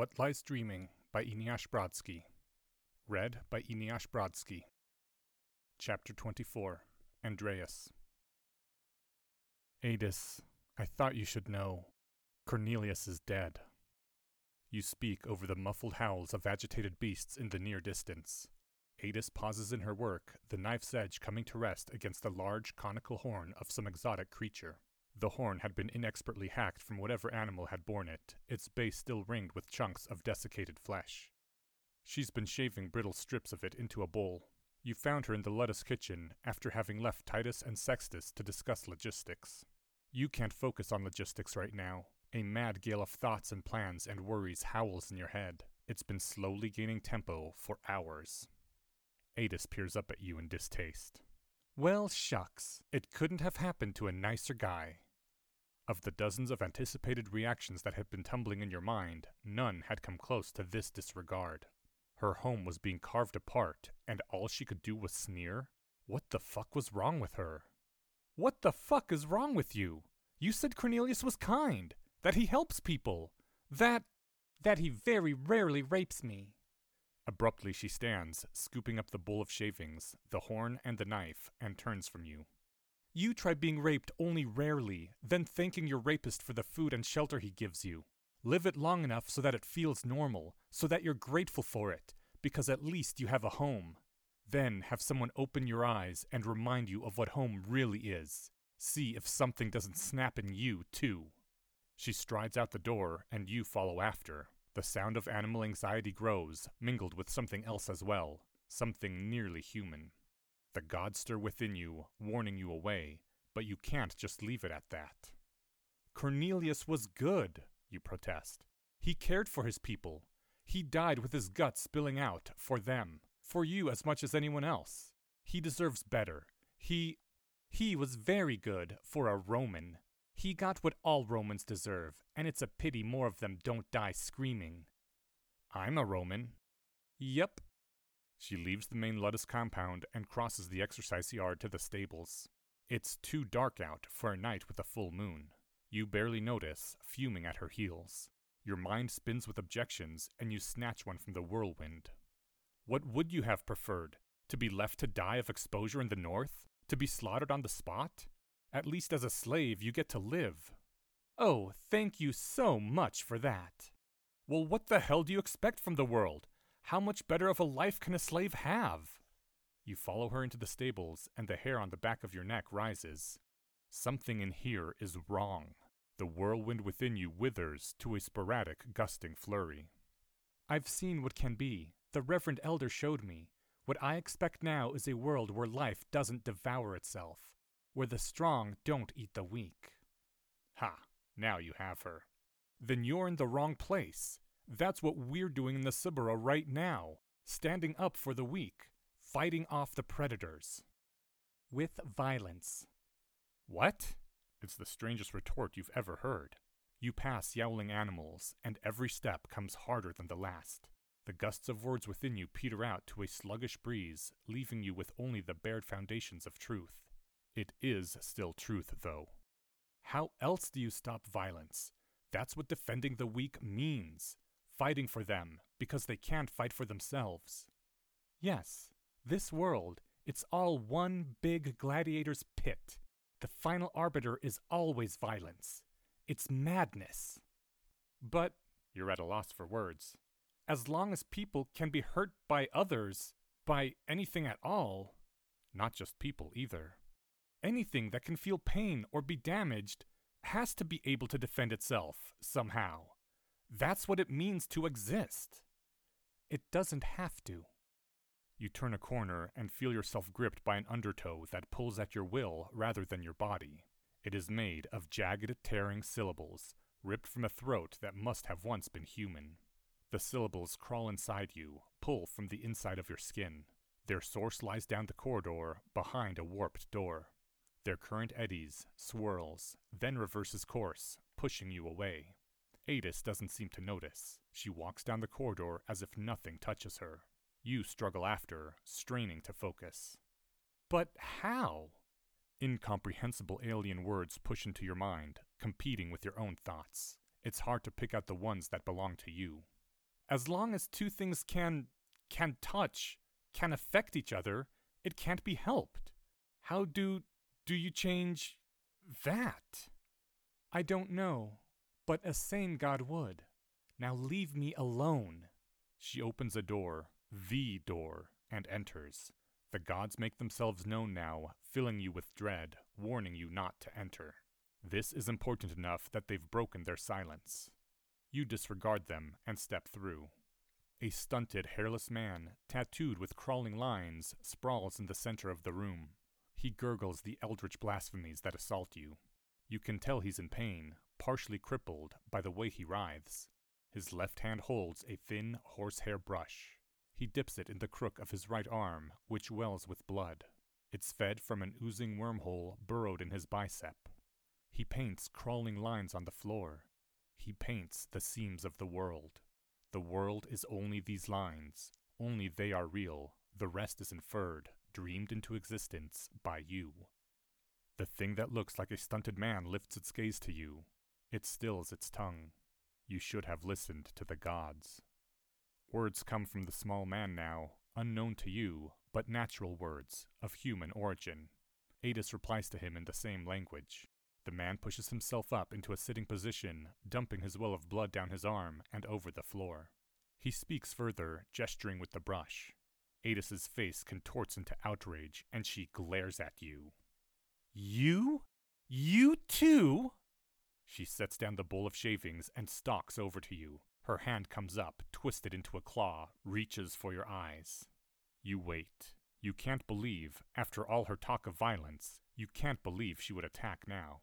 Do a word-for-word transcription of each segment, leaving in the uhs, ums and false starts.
What Lies Dreaming by Iniasz Brodsky. Read by Iniasz Brodsky. Chapter twenty-four. Andreas. Aedas, I thought you should know. Cornelius is dead. You speak over the muffled howls of agitated beasts in the near distance. Aedas pauses in her work, the knife's edge coming to rest against the large conical horn of some exotic creature. The horn had been inexpertly hacked from whatever animal had borne it, its base still ringed with chunks of desiccated flesh. She's been shaving brittle strips of it into a bowl. You found her in the lettuce kitchen, after having left Titus and Sextus to discuss logistics. You can't focus on logistics right now. A mad gale of thoughts and plans and worries howls in your head. It's been slowly gaining tempo for hours. Atis peers up at you in distaste. Well, shucks, it couldn't have happened to a nicer guy. Of the dozens of anticipated reactions that had been tumbling in your mind, none had come close to this disregard. Her home was being carved apart, and all she could do was sneer? What the fuck was wrong with her? What the fuck is wrong with you? You said Cornelius was kind, that he helps people, that... that he very rarely rapes me. Abruptly she stands, scooping up the bowl of shavings, the horn and the knife, and turns from you. You try being raped only rarely, then thanking your rapist for the food and shelter he gives you. Live it long enough so that it feels normal, so that you're grateful for it, because at least you have a home. Then have someone open your eyes and remind you of what home really is. See if something doesn't snap in you, too. She strides out the door, and you follow after. The sound of animal anxiety grows, mingled with something else as well, something nearly human. The gods stir within you, warning you away, but you can't just leave it at that. Cornelius was good, you protest. He cared for his people. He died with his guts spilling out, for them, for you as much as anyone else. He deserves better. He... he was very good for a Roman. He got what all Romans deserve, and it's a pity more of them don't die screaming. I'm a Roman. Yep. She leaves the main lettuce compound and crosses the exercise yard to the stables. It's too dark out for a night with a full moon. You barely notice, fuming at her heels. Your mind spins with objections, and you snatch one from the whirlwind. What would you have preferred? To be left to die of exposure in the north? To be slaughtered on the spot? At least as a slave, you get to live. Oh, thank you so much for that. Well, what the hell do you expect from the world? How much better of a life can a slave have? You follow her into the stables, and the hair on the back of your neck rises. Something in here is wrong. The whirlwind within you withers to a sporadic, gusting flurry. I've seen what can be. The Reverend Elder showed me. What I expect now is a world where life doesn't devour itself. Where the strong don't eat the weak. Ha, now you have her. Then you're in the wrong place. That's what we're doing in the Subura right now, standing up for the weak, fighting off the predators. With violence. What? It's the strangest retort you've ever heard. You pass yowling animals, and every step comes harder than the last. The gusts of words within you peter out to a sluggish breeze, leaving you with only the bared foundations of truth. It is still truth, though. How else do you stop violence? That's what defending the weak means. Fighting for them, because they can't fight for themselves. Yes, this world, it's all one big gladiator's pit. The final arbiter is always violence. It's madness. But, you're at a loss for words. As long as people can be hurt by others, by anything at all, not just people either. Anything that can feel pain or be damaged has to be able to defend itself, somehow. That's what it means to exist. It doesn't have to. You turn a corner and feel yourself gripped by an undertow that pulls at your will rather than your body. It is made of jagged, tearing syllables, ripped from a throat that must have once been human. The syllables crawl inside you, pull from the inside of your skin. Their source lies down the corridor, behind a warped door. Their current eddies, swirls, then reverses course, pushing you away. Aedas doesn't seem to notice. She walks down the corridor as if nothing touches her. You struggle after, straining to focus. But how? Incomprehensible alien words push into your mind, competing with your own thoughts. It's hard to pick out the ones that belong to you. As long as two things can, can touch, can affect each other, it can't be helped. How do, do you change that? I don't know, but a sane God would. Now leave me alone. She opens a door, the door, and enters. The gods make themselves known now, filling you with dread, warning you not to enter. This is important enough that they've broken their silence. You disregard them and step through. A stunted, hairless man, tattooed with crawling lines, sprawls in the center of the room. He gurgles the eldritch blasphemies that assault you. You can tell he's in pain, partially crippled by the way he writhes. His left hand holds a thin, horsehair brush. He dips it in the crook of his right arm, which wells with blood. It's fed from an oozing wormhole burrowed in his bicep. He paints crawling lines on the floor. He paints the seams of the world. The world is only these lines. Only they are real. The rest is inferred, dreamed into existence by you. The thing that looks like a stunted man lifts its gaze to you. It stills its tongue. You should have listened to the gods. Words come from the small man now, unknown to you, but natural words, of human origin. Atis replies to him in the same language. The man pushes himself up into a sitting position, dumping his well of blood down his arm and over the floor. He speaks further, gesturing with the brush. Atis's face contorts into outrage, and she glares at you. You? You too? She sets down the bowl of shavings and stalks over to you. Her hand comes up, twisted into a claw, reaches for your eyes. You wait. You can't believe, after all her talk of violence, you can't believe she would attack now.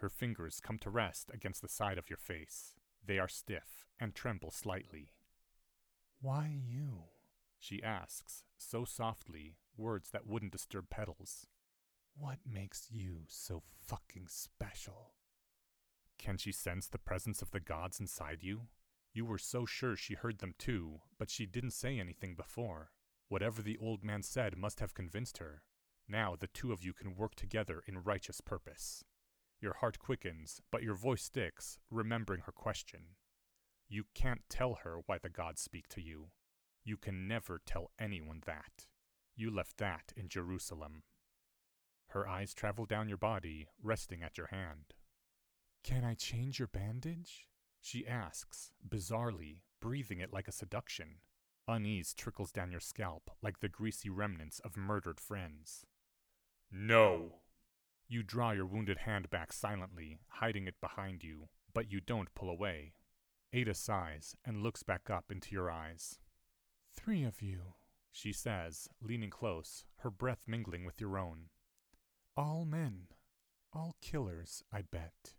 Her fingers come to rest against the side of your face. They are stiff and tremble slightly. Why you? She asks, so softly, words that wouldn't disturb petals. What makes you so fucking special? Can she sense the presence of the gods inside you? You were so sure she heard them too, but she didn't say anything before. Whatever the old man said must have convinced her. Now the two of you can work together in righteous purpose. Your heart quickens, but your voice sticks, remembering her question. You can't tell her why the gods speak to you. You can never tell anyone that. You left that in Jerusalem. Her eyes travel down your body, resting at your hand. Can I change your bandage? She asks, bizarrely, breathing it like a seduction. Unease trickles down your scalp like the greasy remnants of murdered friends. No! You draw your wounded hand back silently, hiding it behind you, but you don't pull away. Ada sighs and looks back up into your eyes. Three of you, she says, leaning close, her breath mingling with your own. All men. All killers, I bet.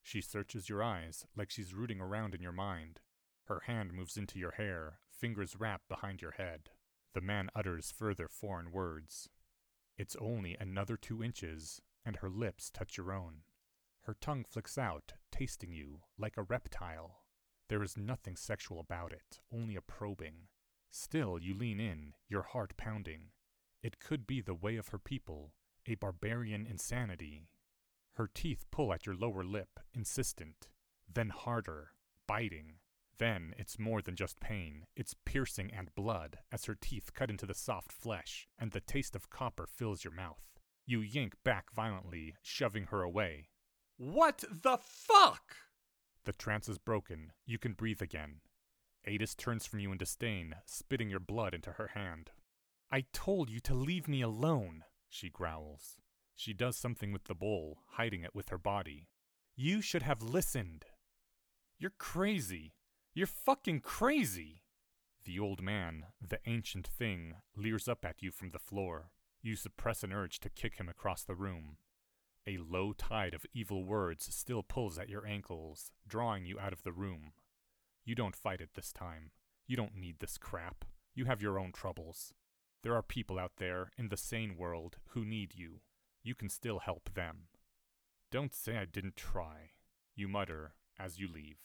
She searches your eyes like she's rooting around in your mind. Her hand moves into your hair, fingers wrapped behind your head. The man utters further foreign words. It's only another two inches, and her lips touch your own. Her tongue flicks out, tasting you, like a reptile. There is nothing sexual about it, only a probing. Still, you lean in, your heart pounding. It could be the way of her people, a barbarian insanity. Her teeth pull at your lower lip, insistent, then harder, biting. Then it's more than just pain, it's piercing and blood as her teeth cut into the soft flesh, and the taste of copper fills your mouth. You yank back violently, shoving her away. What the fuck? The trance is broken. You can breathe again. Atis turns from you in disdain, spitting your blood into her hand. I told you to leave me alone, she growls. She does something with the bowl, hiding it with her body. You should have listened. You're crazy. You're fucking crazy. The old man, the ancient thing, leers up at you from the floor. You suppress an urge to kick him across the room. A low tide of evil words still pulls at your ankles, drawing you out of the room. You don't fight it this time. You don't need this crap. You have your own troubles. There are people out there, in the sane world, who need you. You can still help them. Don't say I didn't try, you mutter as you leave.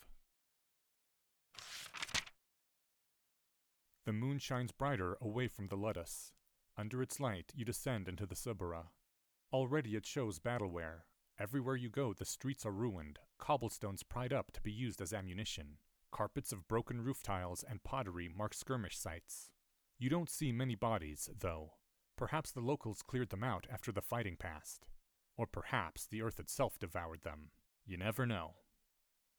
The moon shines brighter away from the Ludus. Under its light, you descend into the Subura. Already it shows battleware. Everywhere you go, the streets are ruined, cobblestones pried up to be used as ammunition. Carpets of broken roof tiles and pottery mark skirmish sites. You don't see many bodies, though. Perhaps the locals cleared them out after the fighting passed. Or perhaps the earth itself devoured them. You never know.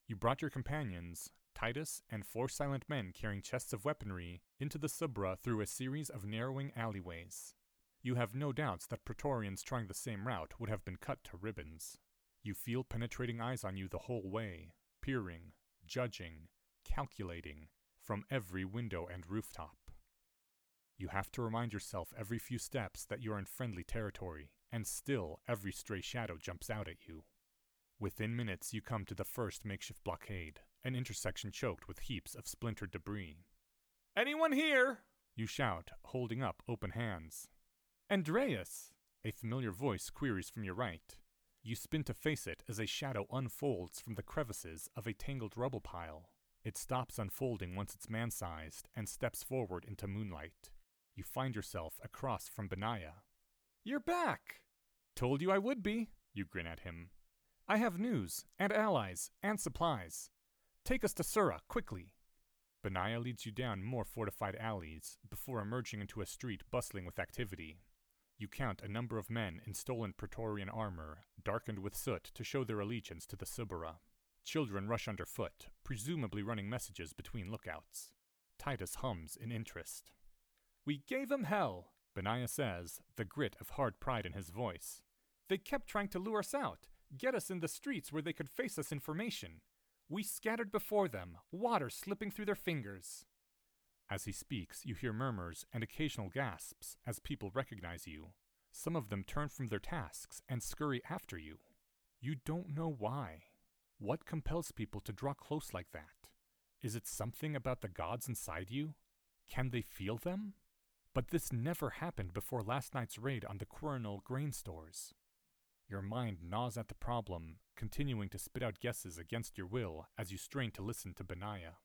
You brought your companions, Titus and four silent men carrying chests of weaponry, into the Subura through a series of narrowing alleyways. You have no doubts that Praetorians trying the same route would have been cut to ribbons. You feel penetrating eyes on you the whole way, peering, judging, calculating, from every window and rooftop. You have to remind yourself every few steps that you are in friendly territory, and still every stray shadow jumps out at you. Within minutes you come to the first makeshift blockade, an intersection choked with heaps of splintered debris. "Anyone here?" you shout, holding up open hands. "Andreas!" a familiar voice queries from your right. You spin to face it as a shadow unfolds from the crevices of a tangled rubble pile. It stops unfolding once it's man-sized and steps forward into moonlight. You find yourself across from Benaiah. "You're back!" "Told you I would be," you grin at him. "I have news, and allies, and supplies. Take us to Surah, quickly." Benaiah leads you down more fortified alleys before emerging into a street bustling with activity. You count a number of men in stolen Praetorian armor, darkened with soot to show their allegiance to the Subura. Children rush underfoot, presumably running messages between lookouts. Titus hums in interest. "We gave 'em hell," Benaiah says, the grit of hard pride in his voice. "They kept trying to lure us out, get us in the streets where they could face us information. We scattered before them, water slipping through their fingers." As he speaks, you hear murmurs and occasional gasps as people recognize you. Some of them turn from their tasks and scurry after you. You don't know why. What compels people to draw close like that? Is it something about the gods inside you? Can they feel them? But this never happened before last night's raid on the Quirinal grain stores. Your mind gnaws at the problem, continuing to spit out guesses against your will as you strain to listen to Benaiah.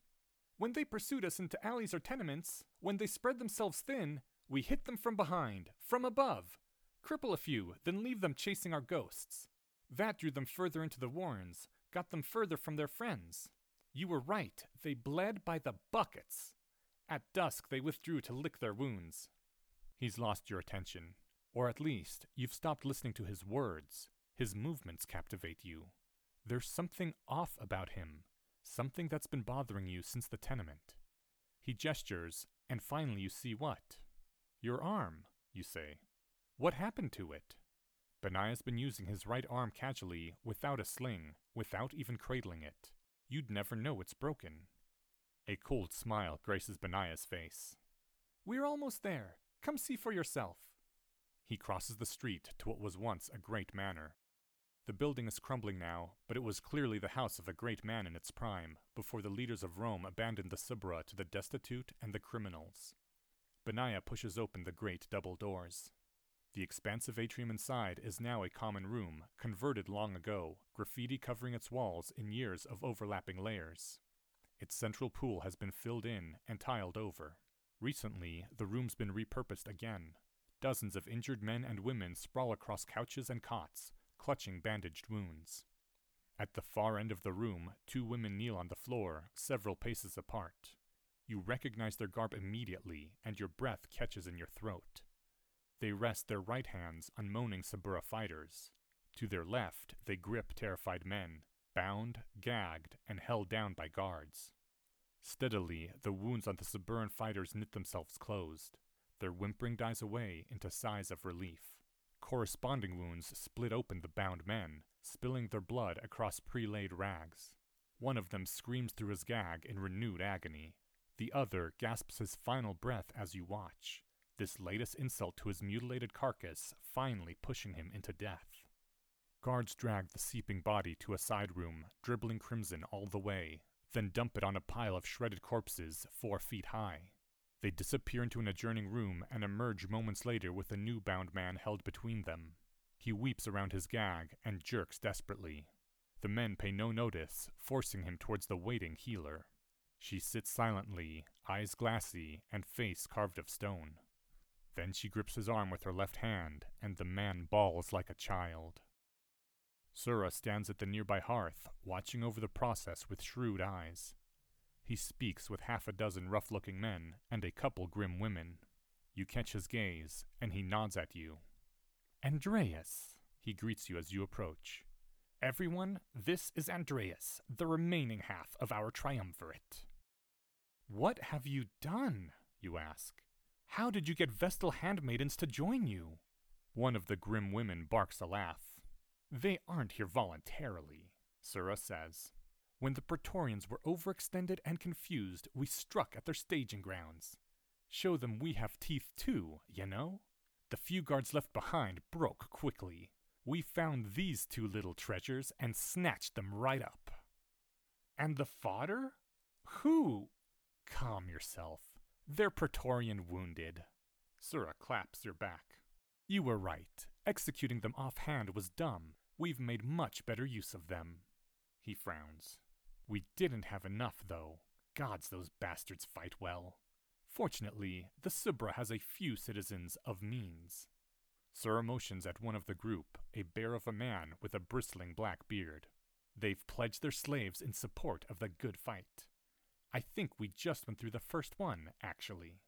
"When they pursued us into alleys or tenements, when they spread themselves thin, we hit them from behind, from above. Cripple a few, then leave them chasing our ghosts. That drew them further into the warrens, got them further from their friends. You were right, they bled by the buckets. At dusk they withdrew to lick their wounds." He's lost your attention. Or at least, you've stopped listening to his words. His movements captivate you. There's something off about him. Something that's been bothering you since the tenement. He gestures, and finally you see what? "Your arm," you say. "What happened to it?" Benaiah's been using his right arm casually, without a sling, without even cradling it. You'd never know it's broken. A cold smile graces Benaiah's face. "We're almost there. Come see for yourself." He crosses the street to what was once a great manor. The building is crumbling now, but it was clearly the house of a great man in its prime, before the leaders of Rome abandoned the Subura to the destitute and the criminals. Benaiah pushes open the great double doors. The expansive atrium inside is now a common room, converted long ago, graffiti covering its walls in years of overlapping layers. Its central pool has been filled in and tiled over. Recently, the room's been repurposed again. Dozens of injured men and women sprawl across couches and cots, clutching bandaged wounds. At the far end of the room, two women kneel on the floor, several paces apart. You recognize their garb immediately, and your breath catches in your throat. They rest their right hands on moaning Subura fighters. To their left, they grip terrified men, bound, gagged, and held down by guards. Steadily, the wounds on the Suburan fighters knit themselves closed. Their whimpering dies away into sighs of relief. Corresponding wounds split open the bound men, spilling their blood across pre-laid rags. One of them screams through his gag in renewed agony. The other gasps his final breath as you watch, this latest insult to his mutilated carcass finally pushing him into death. Guards drag the seeping body to a side room, dribbling crimson all the way, then dump it on a pile of shredded corpses four feet high. They disappear into an adjoining room and emerge moments later with a new bound man held between them. He weeps around his gag and jerks desperately. The men pay no notice, forcing him towards the waiting healer. She sits silently, eyes glassy and face carved of stone. Then she grips his arm with her left hand, and the man bawls like a child. Surah stands at the nearby hearth, watching over the process with shrewd eyes. He speaks with half a dozen rough-looking men and a couple grim women. You catch his gaze, and he nods at you. Andreas, he greets you as you approach. Everyone, this is Andreas, the remaining half of our triumvirate. What have you done? You ask. How did you get Vestal handmaidens to join you? One of the grim women barks a laugh. They aren't here voluntarily, Surah says. When the Praetorians were overextended and confused, we struck at their staging grounds. Show them we have teeth too, you know? The few guards left behind broke quickly. We found these two little treasures and snatched them right up. And the fodder? Who? Calm yourself. They're Praetorian wounded. Surah claps your back. You were right. Executing them offhand was dumb. We've made much better use of them. He frowns. We didn't have enough, though. Gods, those bastards fight well. Fortunately, the Subura has a few citizens of means. Surah motions at one of the group, a bear of a man with a bristling black beard. They've pledged their slaves in support of the good fight. I think we just went through the first one, actually.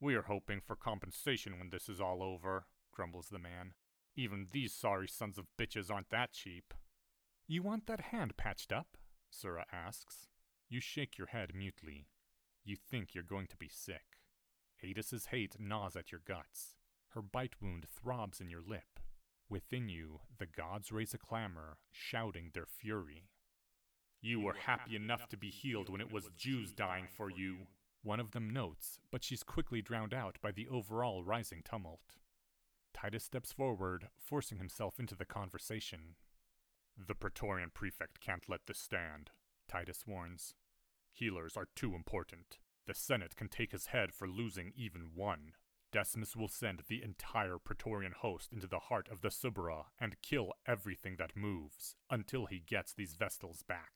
We are hoping for compensation when this is all over, grumbles the man. Even these sorry sons of bitches aren't that cheap. You want that hand patched up? Surah asks. You shake your head mutely. You think you're going to be sick. Aedas' hate gnaws at your guts. Her bite wound throbs in your lip. Within you, the gods raise a clamor, shouting their fury. You were happy enough to be healed when it was Jews dying for you, one of them notes, but she's quickly drowned out by the overall rising tumult. Titus steps forward, forcing himself into the conversation. The Praetorian Prefect can't let this stand, Titus warns. Healers are too important. The Senate can take his head for losing even one. Decimus will send the entire Praetorian host into the heart of the Subura and kill everything that moves, until he gets these Vestals back.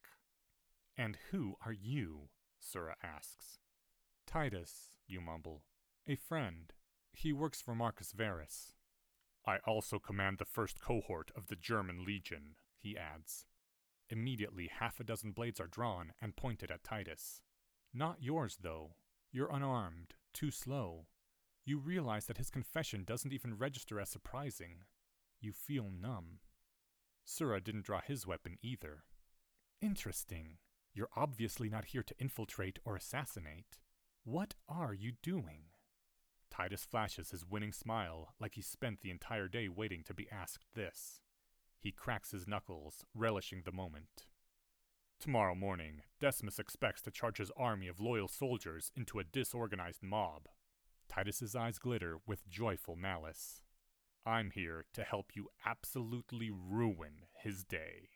And who are you? Surah asks. Titus, you mumble. A friend. He works for Marcus Verus. I also command the first cohort of the German Legion, he adds. Immediately half a dozen blades are drawn and pointed at Titus. Not yours, though. You're unarmed, too slow. You realize that his confession doesn't even register as surprising. You feel numb. Surah didn't draw his weapon either. Interesting. You're obviously not here to infiltrate or assassinate. What are you doing? Titus flashes his winning smile like he spent the entire day waiting to be asked this. He cracks his knuckles, relishing the moment. Tomorrow morning, Decimus expects to charge his army of loyal soldiers into a disorganized mob. Titus's eyes glitter with joyful malice. I'm here to help you absolutely ruin his day.